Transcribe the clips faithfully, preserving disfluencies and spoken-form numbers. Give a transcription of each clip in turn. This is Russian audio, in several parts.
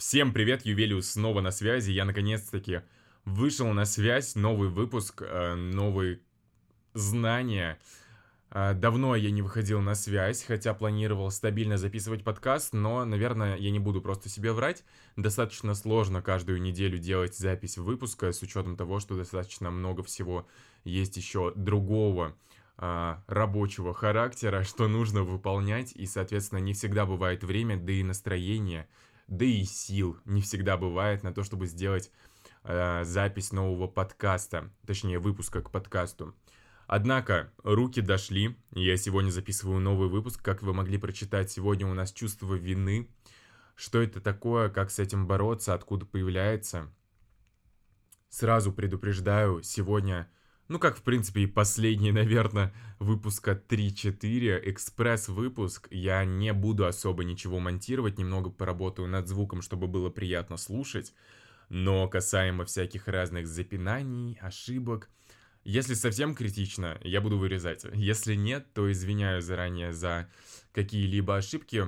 Всем привет, Ювелиус снова на связи. Я наконец-таки вышел на связь, новый выпуск, новые знания. Давно я не выходил на связь, хотя планировал стабильно записывать подкаст, но, наверное, я не буду просто себе врать. Достаточно сложно каждую неделю делать запись выпуска, с учетом того, что достаточно много всего есть еще другого рабочего характера, что нужно выполнять, и, соответственно, не всегда бывает время, да и настроение, да и сил не всегда бывает на то, чтобы сделать э, запись нового подкаста, точнее выпуска к подкасту. Однако руки дошли, я сегодня записываю новый выпуск, как вы могли прочитать, сегодня у нас чувство вины, что это такое, как с этим бороться, откуда появляется. Сразу предупреждаю, сегодня, ну как в принципе и последний, наверное, выпуска три-четыре, экспресс-выпуск, я не буду особо ничего монтировать, немного поработаю над звуком, чтобы было приятно слушать, но касаемо всяких разных запинаний, ошибок, если совсем критично, я буду вырезать. Если нет, то извиняю заранее за какие-либо ошибки.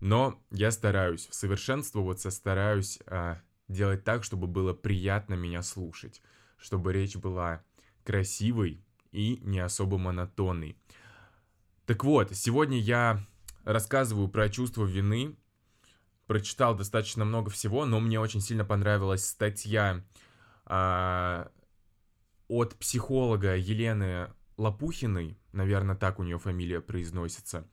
Но я стараюсь совершенствоваться, стараюсь э, делать так, чтобы было приятно меня слушать. Чтобы речь была красивой и не особо монотонной. Так вот, сегодня я рассказываю про чувство вины. Прочитал достаточно много всего, но мне очень сильно понравилась статья... Э, от психолога Елены Лопухиной, наверное, так у нее фамилия произносится.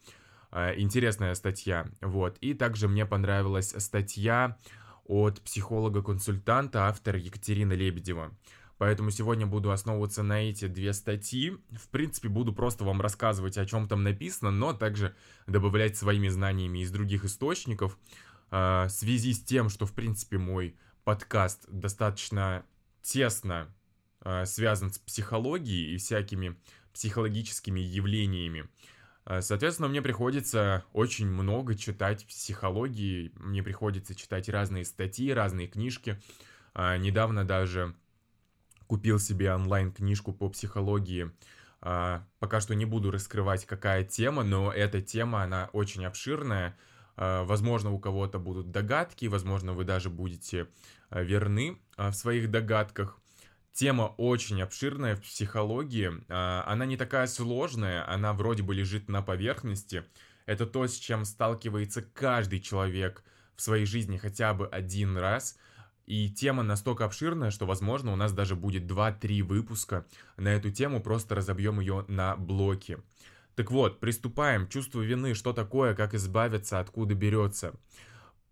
Интересная статья, вот. И также мне понравилась статья от психолога-консультанта, автор Екатерина Лебедева. Поэтому сегодня буду основываться на эти две статьи. В принципе, буду просто вам рассказывать, о чем там написано, но также добавлять своими знаниями из других источников. В связи с тем, что, в принципе, мой подкаст достаточно тесно связан с психологией и всякими психологическими явлениями. Соответственно, мне приходится очень много читать психологии, мне приходится читать разные статьи, разные книжки. Недавно даже купил себе онлайн-книжку по психологии. Пока что не буду раскрывать, какая тема, но эта тема, она очень обширная. Возможно, у кого-то будут догадки, возможно, вы даже будете верны в своих догадках. Тема очень обширная в психологии, она не такая сложная, она вроде бы лежит на поверхности. Это то, с чем сталкивается каждый человек в своей жизни хотя бы один раз. И тема настолько обширная, что, возможно, у нас даже будет два-три выпуска на эту тему, просто разобьем ее на блоки. Так вот, приступаем. Чувство вины, что такое, как избавиться, откуда берется.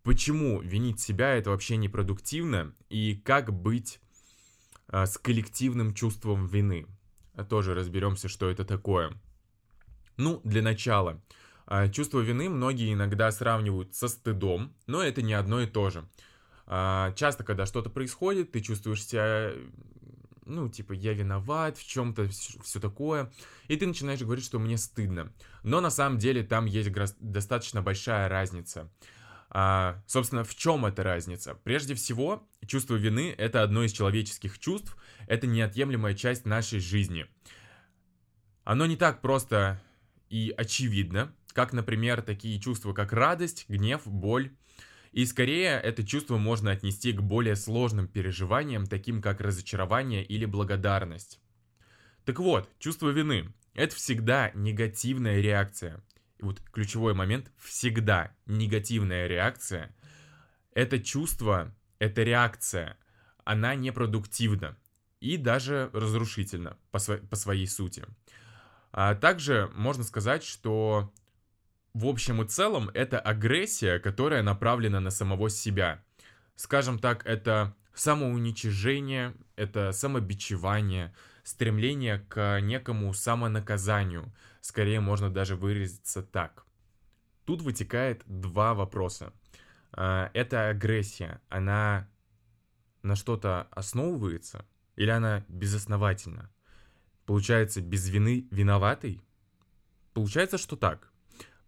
Почему винить себя это вообще непродуктивно и как быть... с коллективным чувством вины. Тоже разберемся, что это такое. Ну, для начала. Чувство вины многие иногда сравнивают со стыдом, но это не одно и то же. Часто, когда что-то происходит, ты чувствуешь себя, ну, типа, я виноват в чем-то, все такое, и ты начинаешь говорить, что мне стыдно. Но на самом деле там есть достаточно большая разница. А, собственно, в чем эта разница? Прежде всего, чувство вины — это одно из человеческих чувств, это неотъемлемая часть нашей жизни. Оно не так просто и очевидно, как, например, такие чувства, как радость, гнев, боль. И скорее это чувство можно отнести к более сложным переживаниям, таким как разочарование или благодарность. Так вот, чувство вины — это всегда негативная реакция. И вот ключевой момент, всегда негативная реакция, это чувство, это реакция, она непродуктивна и даже разрушительна по, сво- по своей сути. А также можно сказать, что в общем и целом это агрессия, которая направлена на самого себя. Скажем так, это самоуничижение, это самобичевание, стремление к некому самонаказанию. Скорее можно даже выразиться так. Тут вытекает два вопроса. Это агрессия, она на что-то основывается или она безосновательна? Получается, без вины виноватый? Получается, что так.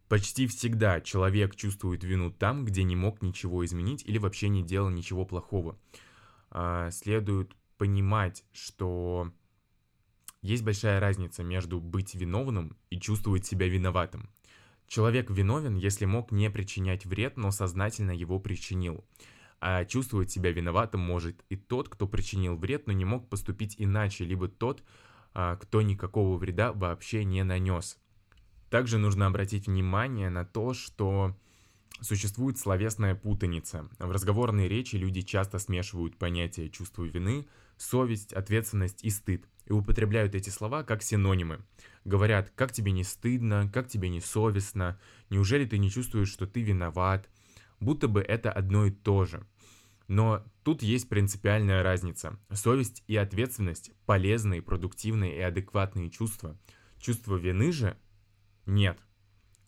Почти всегда человек чувствует вину там, где не мог ничего изменить или вообще не делал ничего плохого. Следует понимать, что... Есть большая разница между быть виновным и чувствовать себя виноватым. Человек виновен, если мог не причинять вред, но сознательно его причинил. А чувствовать себя виноватым может и тот, кто причинил вред, но не мог поступить иначе, либо тот, кто никакого вреда вообще не нанес. Также нужно обратить внимание на то, что существует словесная путаница. В разговорной речи люди часто смешивают понятия чувства вины, совесть, ответственность и стыд и употребляют эти слова как синонимы. Говорят, как тебе не стыдно, как тебе не совестно, неужели ты не чувствуешь, что ты виноват, будто бы это одно и то же. Но тут есть принципиальная разница. Совесть и ответственность – полезные, продуктивные и адекватные чувства. Чувство вины же нет.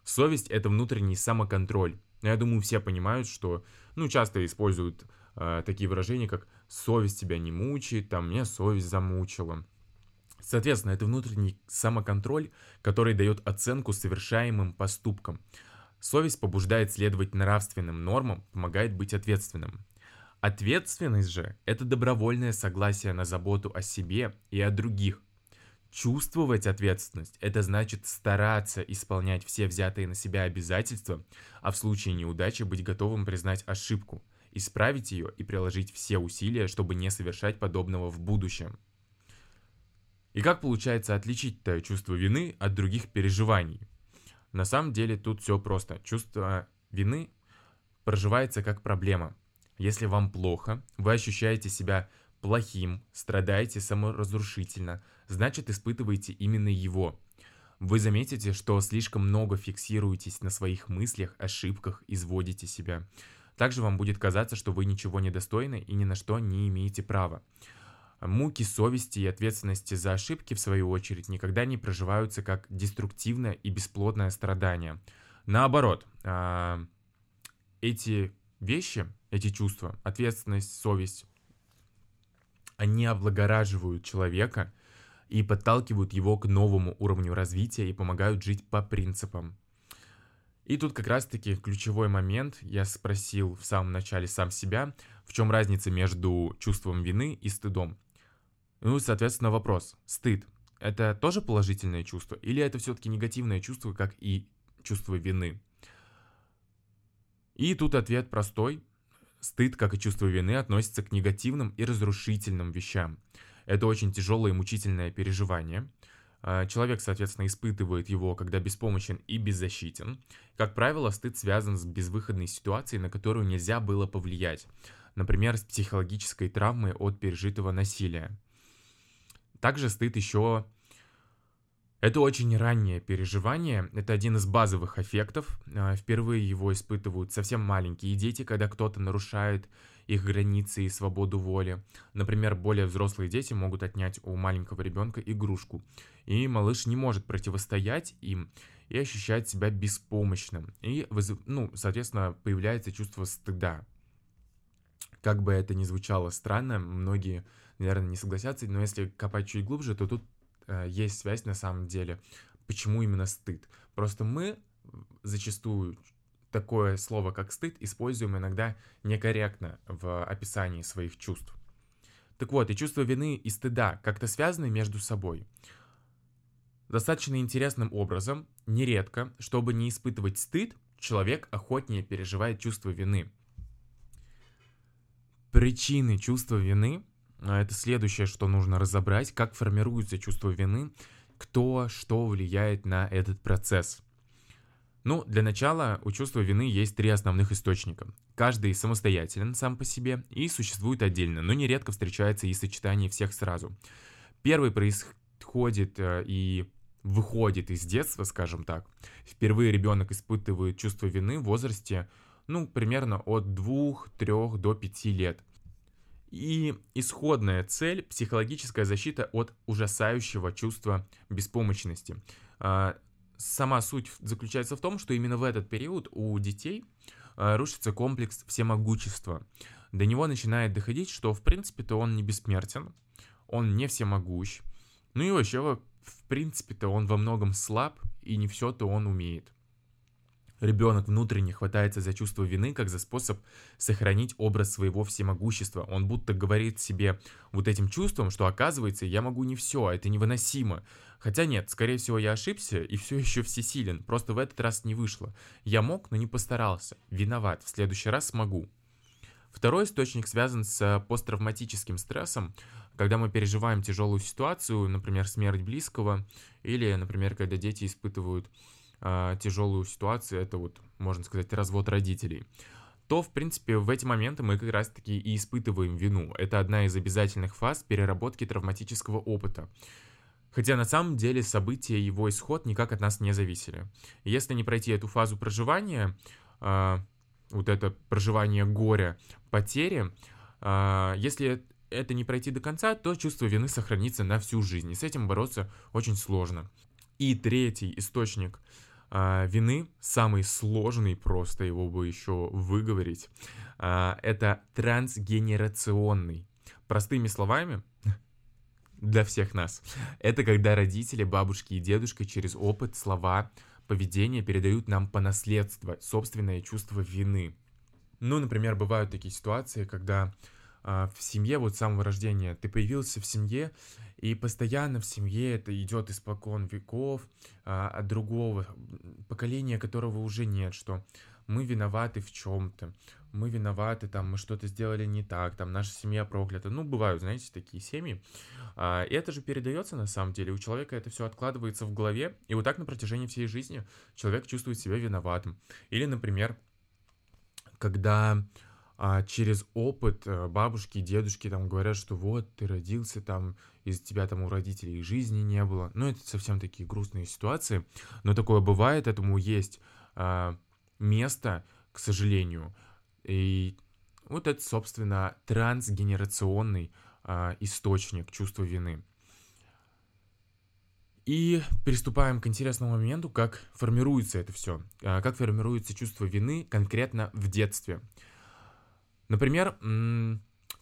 Совесть – это внутренний самоконтроль. Я думаю, все понимают, что ну, часто используют э, такие выражения, как «совесть тебя не мучает», там «меня совесть замучила». Соответственно, это внутренний самоконтроль, который дает оценку совершаемым поступкам. Совесть побуждает следовать нравственным нормам, помогает быть ответственным. Ответственность же – это добровольное согласие на заботу о себе и о других. Чувствовать ответственность – это значит стараться исполнять все взятые на себя обязательства, а в случае неудачи быть готовым признать ошибку, исправить ее и приложить все усилия, чтобы не совершать подобного в будущем. И как получается отличить-то чувство вины от других переживаний? На самом деле тут все просто. Чувство вины проживается как проблема. Если вам плохо, вы ощущаете себя плохим, страдаете саморазрушительно, значит, испытываете именно его. Вы заметите, что слишком много фиксируетесь на своих мыслях, ошибках, изводите себя. Также вам будет казаться, что вы ничего не достойны и ни на что не имеете права. Муки совести и ответственности за ошибки, в свою очередь, никогда не проживаются как деструктивное и бесплодное страдание. Наоборот, эти вещи, эти чувства, ответственность, совесть, они облагораживают человека и подталкивают его к новому уровню развития и помогают жить по принципам. И тут как раз-таки ключевой момент. Я спросил в самом начале сам себя, в чем разница между чувством вины и стыдом. Ну и, соответственно, вопрос. Стыд – это тоже положительное чувство или это все-таки негативное чувство, как и чувство вины? И тут ответ простой. Стыд, как и чувство вины, относится к негативным и разрушительным вещам. Это очень тяжелое и мучительное переживание. Человек, соответственно, испытывает его, когда беспомощен и беззащитен. Как правило, стыд связан с безвыходной ситуацией, на которую нельзя было повлиять. Например, с психологической травмой от пережитого насилия. Также стыд еще... Это очень раннее переживание, это один из базовых аффектов. Впервые его испытывают совсем маленькие дети, когда кто-то нарушает их границы и свободу воли. Например, более взрослые дети могут отнять у маленького ребенка игрушку, и малыш не может противостоять им и ощущает себя беспомощным. И, ну, соответственно, появляется чувство стыда. Как бы это ни звучало странно, многие, наверное, не согласятся, но если копать чуть глубже, то тут есть связь на самом деле. Почему именно стыд? Просто мы зачастую такое слово, как стыд, используем иногда некорректно в описании своих чувств. Так вот, и чувство вины, и стыда как-то связаны между собой. Достаточно интересным образом, нередко, чтобы не испытывать стыд, человек охотнее переживает чувство вины. Причины чувства вины... Это следующее, что нужно разобрать, как формируется чувство вины, кто, что влияет на этот процесс. Ну, для начала у чувства вины есть три основных источника. Каждый самостоятелен сам по себе и существует отдельно, но нередко встречается и сочетание всех сразу. Первый происходит и выходит из детства, скажем так. Впервые ребенок испытывает чувство вины в возрасте, ну, примерно от двух-трех до пяти лет. И исходная цель – психологическая защита от ужасающего чувства беспомощности. Сама суть заключается в том, что именно в этот период у детей рушится комплекс всемогущества. До него начинает доходить, что в принципе-то он не бессмертен, он не всемогущ. Ну и вообще, в принципе-то он во многом слаб, и не все-то он умеет. Ребенок внутренне хватается за чувство вины, как за способ сохранить образ своего всемогущества. Он будто говорит себе вот этим чувством, что оказывается, я могу не все, это невыносимо. Хотя нет, скорее всего, я ошибся и все еще всесилен, просто в этот раз не вышло. Я мог, но не постарался. Виноват, в следующий раз смогу. Второй источник связан с посттравматическим стрессом, когда мы переживаем тяжелую ситуацию, например, смерть близкого, или, например, когда дети испытывают тяжелую ситуацию, это вот, можно сказать, развод родителей, то, в принципе, в эти моменты мы как раз-таки и испытываем вину. Это одна из обязательных фаз переработки травматического опыта. Хотя на самом деле события и его исход никак от нас не зависели. Если не пройти эту фазу проживания, вот это проживание горя, потери, если это не пройти до конца, то чувство вины сохранится на всю жизнь, и с этим бороться очень сложно. И третий источник вины, самый сложный, просто его бы еще выговорить, это трансгенерационный. Простыми словами, для всех нас, это когда родители, бабушки и дедушки через опыт, слова, поведение передают нам по наследству собственное чувство вины. Ну, например, бывают такие ситуации, когда в семье, вот с самого рождения, ты появился в семье, и постоянно в семье это идет испокон веков а, от другого поколения, которого уже нет, что мы виноваты в чем-то, мы виноваты, там, мы что-то сделали не так, там, наша семья проклята. Ну, бывают, знаете, такие семьи. А, и это же передается на самом деле, у человека это все откладывается в голове, и вот так на протяжении всей жизни человек чувствует себя виноватым. Или, например, когда... А через опыт бабушки и дедушки там говорят, что вот ты родился там, из тебя там у родителей жизни не было. Ну, это совсем такие грустные ситуации, но такое бывает, этому есть а, место, к сожалению. И вот это, собственно, трансгенерационный а, источник чувства вины. И приступаем к интересному моменту, как формируется это все, а, как формируется чувство вины конкретно в детстве. Например,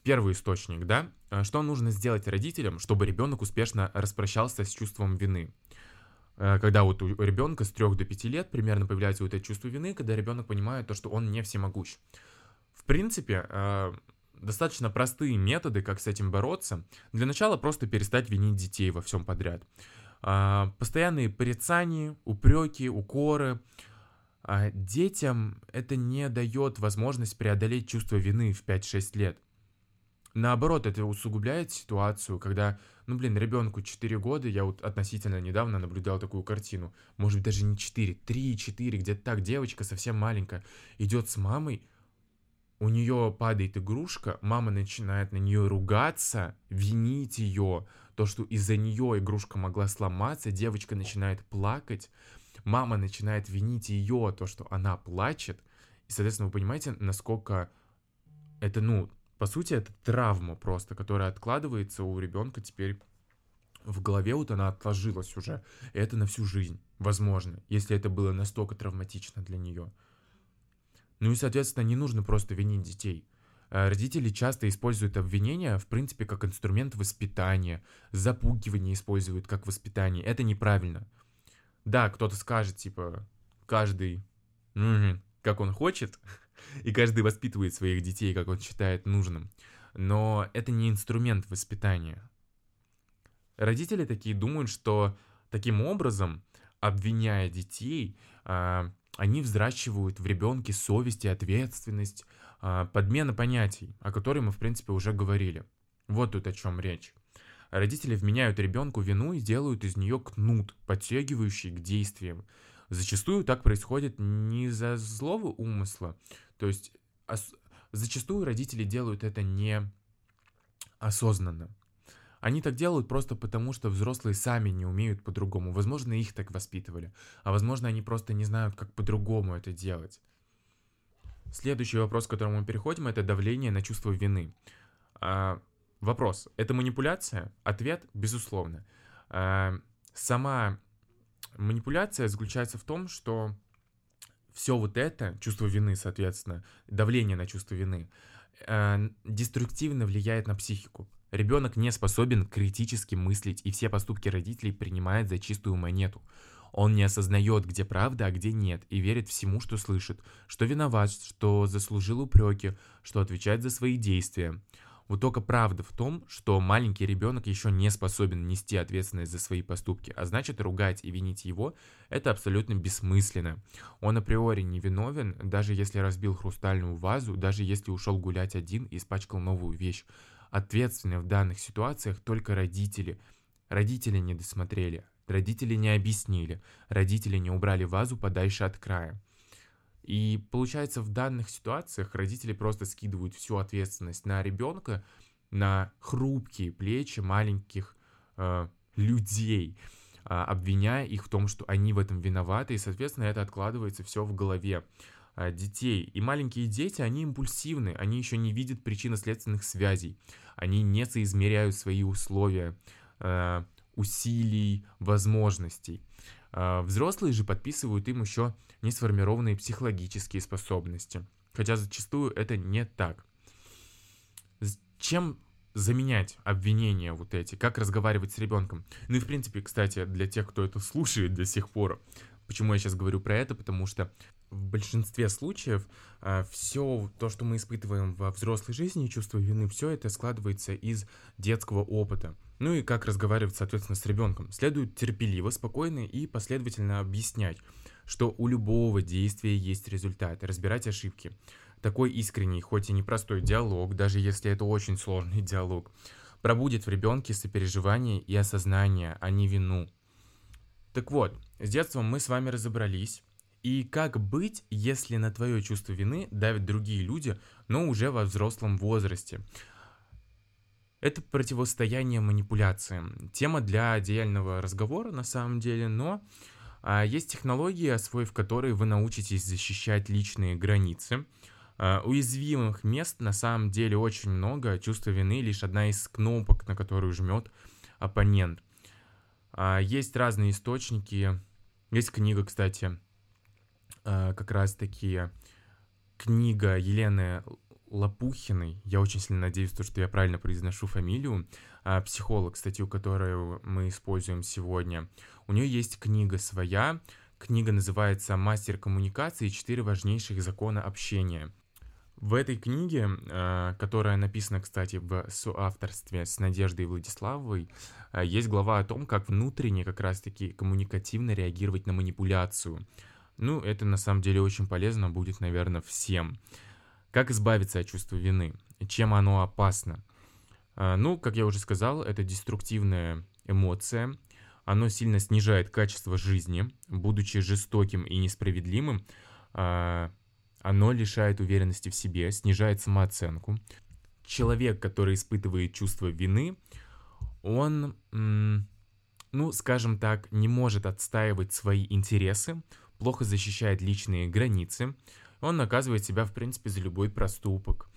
первый источник, да, что нужно сделать родителям, чтобы ребенок успешно распрощался с чувством вины. Когда вот у ребенка с трёх до пяти лет примерно появляется вот это чувство вины, когда ребенок понимает то, что он не всемогущ. В принципе, достаточно простые методы, как с этим бороться. Для начала просто перестать винить детей во всем подряд. Постоянные порицания, упреки, укоры. Детям это не дает возможность преодолеть чувство вины в пять-шесть лет. Наоборот, это усугубляет ситуацию, когда, ну блин, ребенку четыре года, я вот относительно недавно наблюдал такую картину, может быть даже не четыре, три-четыре, где-то так, девочка совсем маленькая, идет с мамой, у нее падает игрушка, мама начинает на нее ругаться, винить ее, то, что из-за нее игрушка могла сломаться, девочка начинает плакать, мама начинает винить ее, то, что она плачет. И, соответственно, вы понимаете, насколько это, ну, по сути, это травма просто, которая откладывается у ребенка теперь в голове, вот она отложилась уже. И это на всю жизнь, возможно, если это было настолько травматично для нее. Ну и, соответственно, не нужно просто винить детей. Родители часто используют обвинения, в принципе, как инструмент воспитания. Запугивание используют как воспитание. Это неправильно. Да, кто-то скажет, типа, каждый, угу, как он хочет, и каждый воспитывает своих детей, как он считает нужным. Но это не инструмент воспитания. Родители такие думают, что таким образом, обвиняя детей, они взращивают в ребенке совесть и ответственность, подмена понятий, о которой мы, в принципе, уже говорили. Вот тут о чем речь. Родители вменяют ребенку вину и делают из нее кнут, подтягивающий к действиям. Зачастую так происходит не из-за злого умысла. То есть ос- зачастую родители делают это не осознанно. Они так делают просто потому, что взрослые сами не умеют по-другому. Возможно, их так воспитывали. А возможно, они просто не знают, как по-другому это делать. Следующий вопрос, к которому мы переходим, это давление на чувство вины. Вопрос. Это манипуляция? Ответ, безусловно. Э, сама манипуляция заключается в том, что все вот это, чувство вины, соответственно, давление на чувство вины, э, деструктивно влияет на психику. Ребенок не способен критически мыслить, и все поступки родителей принимает за чистую монету. Он не осознает, где правда, а где нет, и верит всему, что слышит, что виноват, что заслужил упреки, что отвечает за свои действия. Вот только правда в том, что маленький ребенок еще не способен нести ответственность за свои поступки, а значит, ругать и винить его – это абсолютно бессмысленно. Он априори не виновен, даже если разбил хрустальную вазу, даже если ушел гулять один и испачкал новую вещь. Ответственны в данных ситуациях только родители. Родители не досмотрели, родители не объяснили, родители не убрали вазу подальше от края. И получается, в данных ситуациях родители просто скидывают всю ответственность на ребенка, на хрупкие плечи маленьких э, людей, э, обвиняя их в том, что они в этом виноваты, и, соответственно, это откладывается все в голове э, детей. И маленькие дети, они импульсивны, они еще не видят причинно-следственных связей, они не соизмеряют свои условия, э, усилий, возможностей. Взрослые же подписывают им еще несформированные психологические способности, хотя зачастую это не так. Чем заменять обвинения вот эти? Как разговаривать с ребенком? Ну и в принципе, кстати, для тех, кто это слушает до сих пор, почему я сейчас говорю про это? Потому что в большинстве случаев все то, что мы испытываем во взрослой жизни, чувство вины, все это складывается из детского опыта. Ну и как разговаривать, соответственно, с ребенком? Следует терпеливо, спокойно и последовательно объяснять, что у любого действия есть результат, разбирать ошибки. Такой искренний, хоть и непростой диалог, даже если это очень сложный диалог, пробудет в ребенке сопереживание и осознание, а не вину. Так вот, с детством мы с вами разобрались. И как быть, если на твое чувство вины давят другие люди, но уже во взрослом возрасте? Это противостояние манипуляциям. Тема для отдельного разговора на самом деле, но а, есть технологии, освоив которые вы научитесь защищать личные границы. А, уязвимых мест на самом деле очень много, чувство вины лишь одна из кнопок, на которую жмет оппонент. А, есть разные источники, есть книга, кстати, а, как раз таки книга Елены Лопухиной, я очень сильно надеюсь, что я правильно произношу фамилию, психолог, статью, которую мы используем сегодня. У нее есть книга своя, книга называется «Мастер коммуникации. Четыре важнейших закона общения». В этой книге, которая написана, кстати, в соавторстве с Надеждой Владиславовой, есть глава о том, как внутренне как раз-таки коммуникативно реагировать на манипуляцию. Ну, это на самом деле очень полезно будет, наверное, всем. Как избавиться от чувства вины? Чем оно опасно? Ну, как я уже сказал, это деструктивная эмоция. Оно сильно снижает качество жизни. Будучи жестоким и несправедливым, оно лишает уверенности в себе, снижает самооценку. Человек, который испытывает чувство вины, он, ну, скажем так, не может отстаивать свои интересы, плохо защищает личные границы. Он наказывает себя, в принципе, за любой проступок.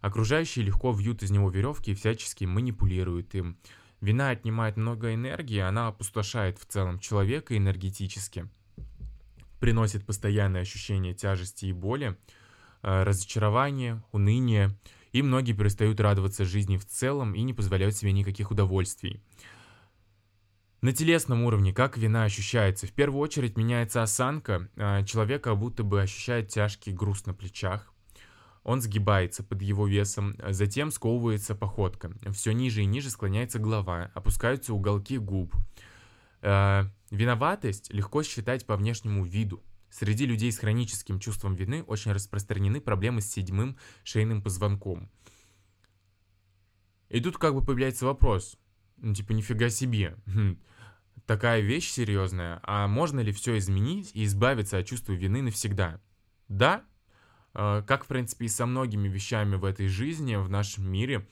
Окружающие легко вьют из него веревки и всячески манипулируют им. Вина отнимает много энергии, она опустошает в целом человека энергетически. Приносит постоянное ощущение тяжести и боли, разочарование, уныние. И многие перестают радоваться жизни в целом и не позволяют себе никаких удовольствий. На телесном уровне как вина ощущается? В первую очередь меняется осанка, человека будто бы ощущает тяжкий груз на плечах, он сгибается под его весом, затем сковывается походка, все ниже и ниже склоняется голова, опускаются уголки губ. Виноватость легко считать по внешнему виду. Среди людей с хроническим чувством вины очень распространены проблемы с седьмым шейным позвонком. И тут как бы появляется вопрос. Ну, типа, нифига себе, такая вещь серьезная, а можно ли все изменить и избавиться от чувства вины навсегда? Да, как, в принципе, и со многими вещами в этой жизни, в нашем мире,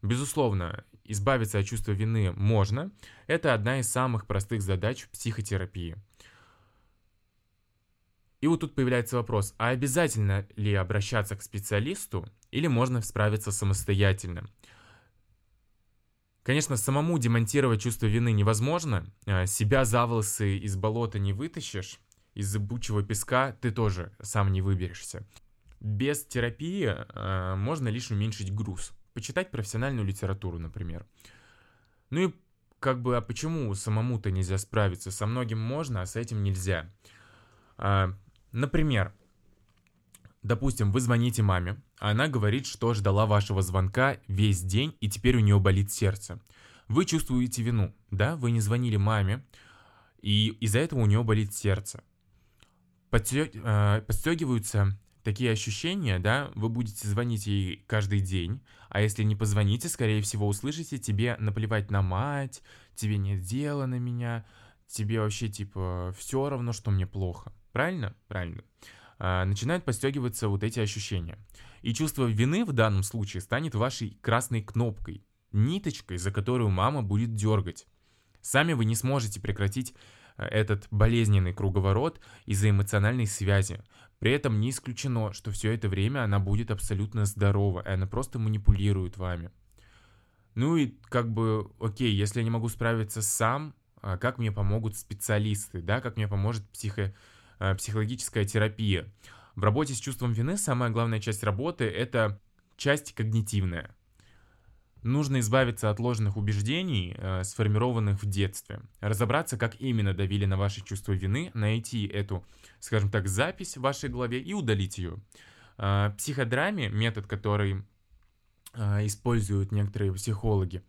безусловно, избавиться от чувства вины можно. Это одна из самых простых задач в психотерапии. И вот тут появляется вопрос, а обязательно ли обращаться к специалисту или можно справиться самостоятельно? Конечно, самому демонтировать чувство вины невозможно, себя за волосы из болота не вытащишь, из зыбучего песка ты тоже сам не выберешься. Без терапии э, можно лишь уменьшить груз, почитать профессиональную литературу, например. Ну и как бы, а почему самому-то нельзя справиться? Со многим можно, а с этим нельзя. А, например, допустим, вы звоните маме, а она говорит, что ждала вашего звонка весь день, и теперь у нее болит сердце. Вы чувствуете вину, да? Вы не звонили маме, и из-за этого у нее болит сердце. Подстег... Подстегиваются такие ощущения, да? Вы будете звонить ей каждый день, а если не позвоните, скорее всего, услышите: тебе наплевать на мать, тебе нет дела на меня, тебе вообще, типа, все равно, что мне плохо. Правильно? Правильно. Начинают подстегиваться вот эти ощущения. И чувство вины в данном случае станет вашей красной кнопкой, ниточкой, за которую мама будет дергать. Сами вы не сможете прекратить этот болезненный круговорот из-за эмоциональной связи. При этом не исключено, что все это время она будет абсолютно здорова, и она просто манипулирует вами. Ну и как бы, окей, если я не могу справиться сам, как мне помогут специалисты, да, как мне поможет психо... психологическая терапия. В работе с чувством вины самая главная часть работы — это часть когнитивная. Нужно избавиться от ложных убеждений, э, сформированных в детстве, разобраться, как именно давили на ваше чувство вины, найти эту, скажем так, запись в вашей голове и удалить ее. Э, психодраме, метод, который э, используют некоторые психологи,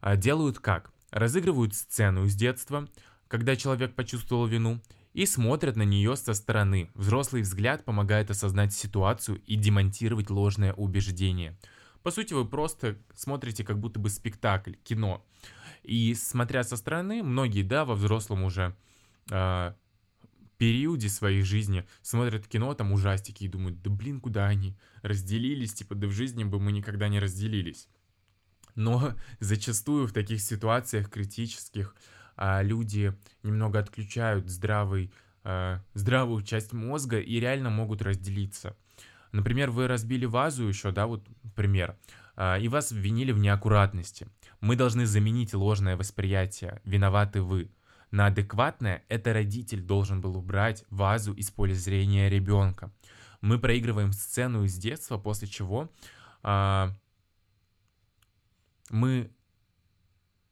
э, делают как? Разыгрывают сцену из детства, когда человек почувствовал вину, и смотрят на нее со стороны. Взрослый взгляд помогает осознать ситуацию и демонтировать ложное убеждение. По сути, вы просто смотрите как будто бы спектакль, кино. И смотря со стороны, многие, да, во взрослом уже э, периоде своей жизни смотрят кино, там ужастики, и думают: да блин, куда они разделились, типа, да в жизни бы мы никогда не разделились. Но зачастую в таких ситуациях критических э, люди немного отключают здравый, э, здравую часть мозга и реально могут разделиться. Например, вы разбили вазу еще, да, вот пример, и вас обвинили в неаккуратности. Мы должны заменить ложное восприятие «виноваты вы» на адекватное: это родитель должен был убрать вазу из поля зрения ребенка. Мы проигрываем сцену из детства, после чего а, мы,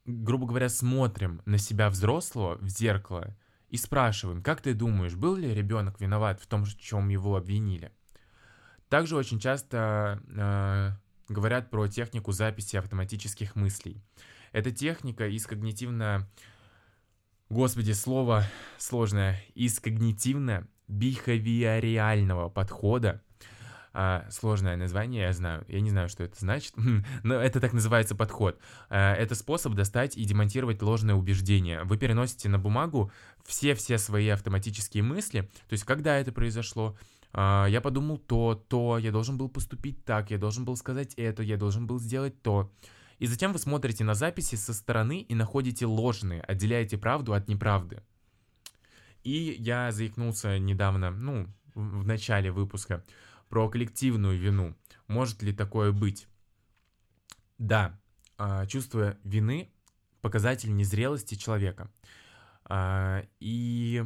грубо говоря, смотрим на себя взрослого в зеркало и спрашиваем: как ты думаешь, был ли ребенок виноват в том, в чем его обвинили? Также очень часто э, говорят про технику записи автоматических мыслей. Это техника из когнитивно... Господи, слово сложное. Из когнитивно-бихевиореального подхода. Э, сложное название, я знаю. Я не знаю, что это значит, но это так называется подход. Э, это способ достать и демонтировать ложное убеждение. Вы переносите на бумагу все-все свои автоматические мысли. То есть, когда это произошло... Я подумал то, то, я должен был поступить так, я должен был сказать это, я должен был сделать то. И затем вы смотрите на записи со стороны и находите ложные, отделяете правду от неправды. И я заикнулся недавно, ну, в начале выпуска, про коллективную вину. Может ли такое быть? Да, чувство вины – показатель незрелости человека. И...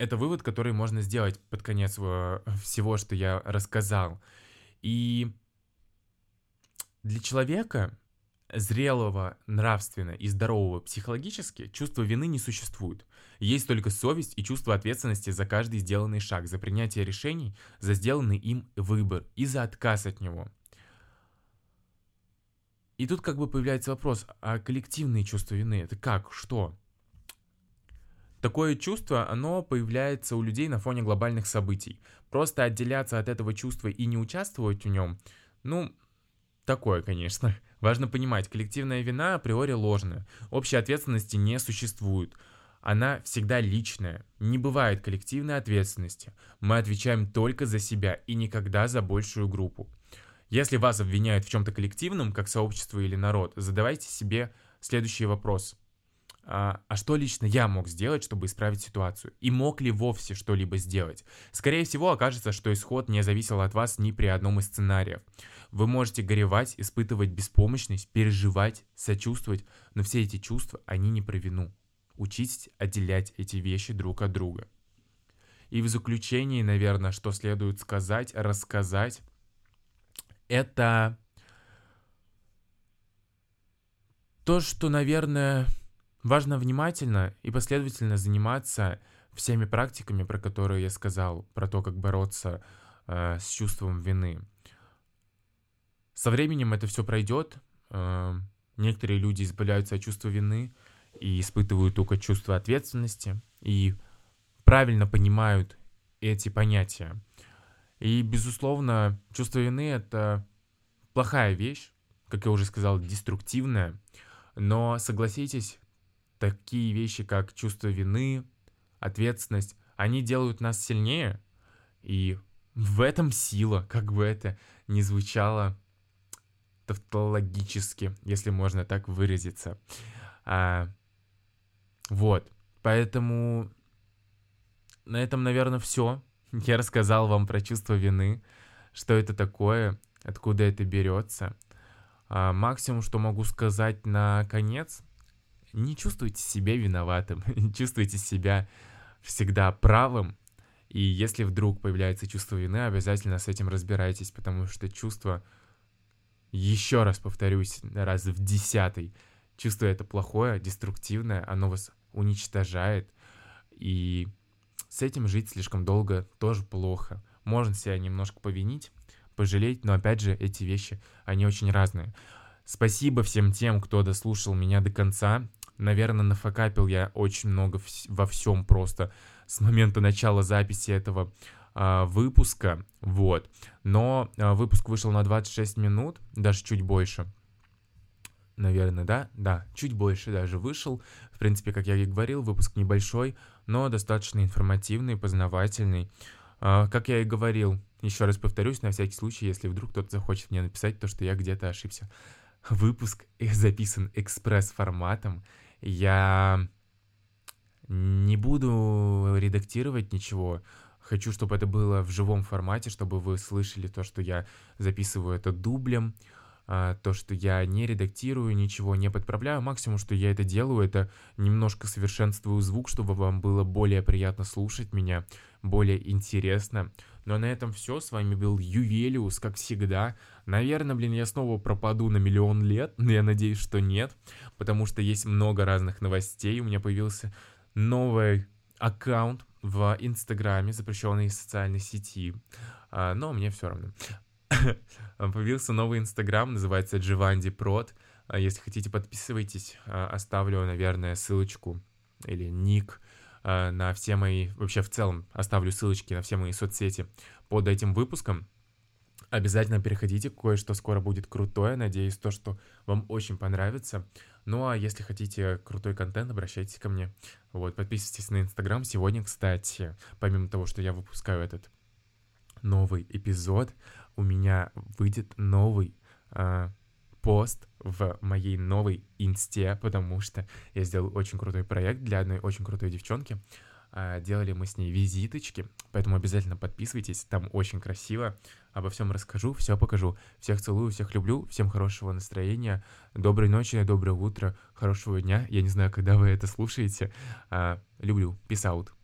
это вывод, который можно сделать под конец всего, что я рассказал. И для человека, зрелого нравственно и здорового психологически, чувство вины не существует. Есть только совесть и чувство ответственности за каждый сделанный шаг, за принятие решений, за сделанный им выбор и за отказ от него. И тут как бы появляется вопрос: а коллективные чувства вины — это как, что? Такое чувство, оно появляется у людей на фоне глобальных событий. Просто отделяться от этого чувства и не участвовать в нем, ну, такое, конечно. Важно понимать, коллективная вина априори ложная. Общей ответственности не существует. Она всегда личная. Не бывает коллективной ответственности. Мы отвечаем только за себя и никогда за большую группу. Если вас обвиняют в чем-то коллективном, как сообщество или народ, задавайте себе следующий вопрос: а что лично я мог сделать, чтобы исправить ситуацию? И мог ли вовсе что-либо сделать? Скорее всего, окажется, что исход не зависел от вас ни при одном из сценариев. Вы можете горевать, испытывать беспомощность, переживать, сочувствовать, но все эти чувства, они не про вину. Учитесь отделять эти вещи друг от друга. И в заключении, наверное, что следует сказать, рассказать, это то, что, наверное... Важно внимательно и последовательно заниматься всеми практиками, про которые я сказал, про то, как бороться э, с чувством вины. Со временем это все пройдет. Э, некоторые люди избавляются от чувства вины и испытывают только чувство ответственности и правильно понимают эти понятия. И, безусловно, чувство вины — это плохая вещь, как я уже сказал, деструктивная. Но, согласитесь, такие вещи, как чувство вины, ответственность, они делают нас сильнее. И в этом сила, как бы это ни звучало тавтологически, если можно так выразиться. А, вот, поэтому на этом, наверное, все. Я рассказал вам про чувство вины, что это такое, откуда это берется. А, максимум, что могу сказать на конец: не чувствуйте себя виноватым, не чувствуйте себя всегда правым. И если вдруг появляется чувство вины, обязательно с этим разбирайтесь, потому что чувство, еще раз повторюсь, раз в десятый, чувство это плохое, деструктивное, оно вас уничтожает. И с этим жить слишком долго тоже плохо. Можно себя немножко повинить, пожалеть, но опять же эти вещи, они очень разные. Спасибо всем тем, кто дослушал меня до конца. Наверное, нафакапил я очень много в- во всем просто с момента начала записи этого э, выпуска. Вот. Но э, выпуск вышел на двадцать шесть минут, даже чуть больше. Наверное, да? Да, чуть больше даже вышел. В принципе, как я и говорил, выпуск небольшой, но достаточно информативный, познавательный. Э, как я и говорил, еще раз повторюсь, на всякий случай, если вдруг кто-то захочет мне написать то, что я где-то ошибся. Выпуск записан экспресс-форматом. Я не буду редактировать ничего. Хочу, чтобы это было в живом формате, чтобы вы слышали то, что я записываю это дублем, то, что я не редактирую, ничего не подправляю. Максимум, что я это делаю, это немножко совершенствую звук, чтобы вам было более приятно слушать меня, более интересно. Ну а на этом все. С вами был Ювелиус, как всегда. Наверное, блин, я снова пропаду на миллион лет. Но я надеюсь, что нет. Потому что есть много разных новостей. У меня появился новый аккаунт в Инстаграме, запрещенный социальной сети. А, но мне все равно. Появился новый Инстаграм, называется jvandiprod. Если хотите, подписывайтесь. Оставлю, наверное, ссылочку или ник на все мои, вообще в целом оставлю ссылочки на все мои соцсети под этим выпуском. Обязательно переходите, кое-что скоро будет крутое, надеюсь, то, что вам очень понравится. Ну а если хотите крутой контент, обращайтесь ко мне. Вот, подписывайтесь на Инстаграм. Сегодня, кстати, помимо того, что я выпускаю этот новый эпизод, у меня выйдет новый э, пост в моей новой инсте, потому что я сделал очень крутой проект для одной очень крутой девчонки. Э, делали мы с ней визиточки, поэтому обязательно подписывайтесь, там очень красиво. Обо всем расскажу, все покажу. Всех целую, всех люблю, всем хорошего настроения, доброй ночи, доброе утро, хорошего дня. Я не знаю, когда вы это слушаете. Э, люблю. Peace out.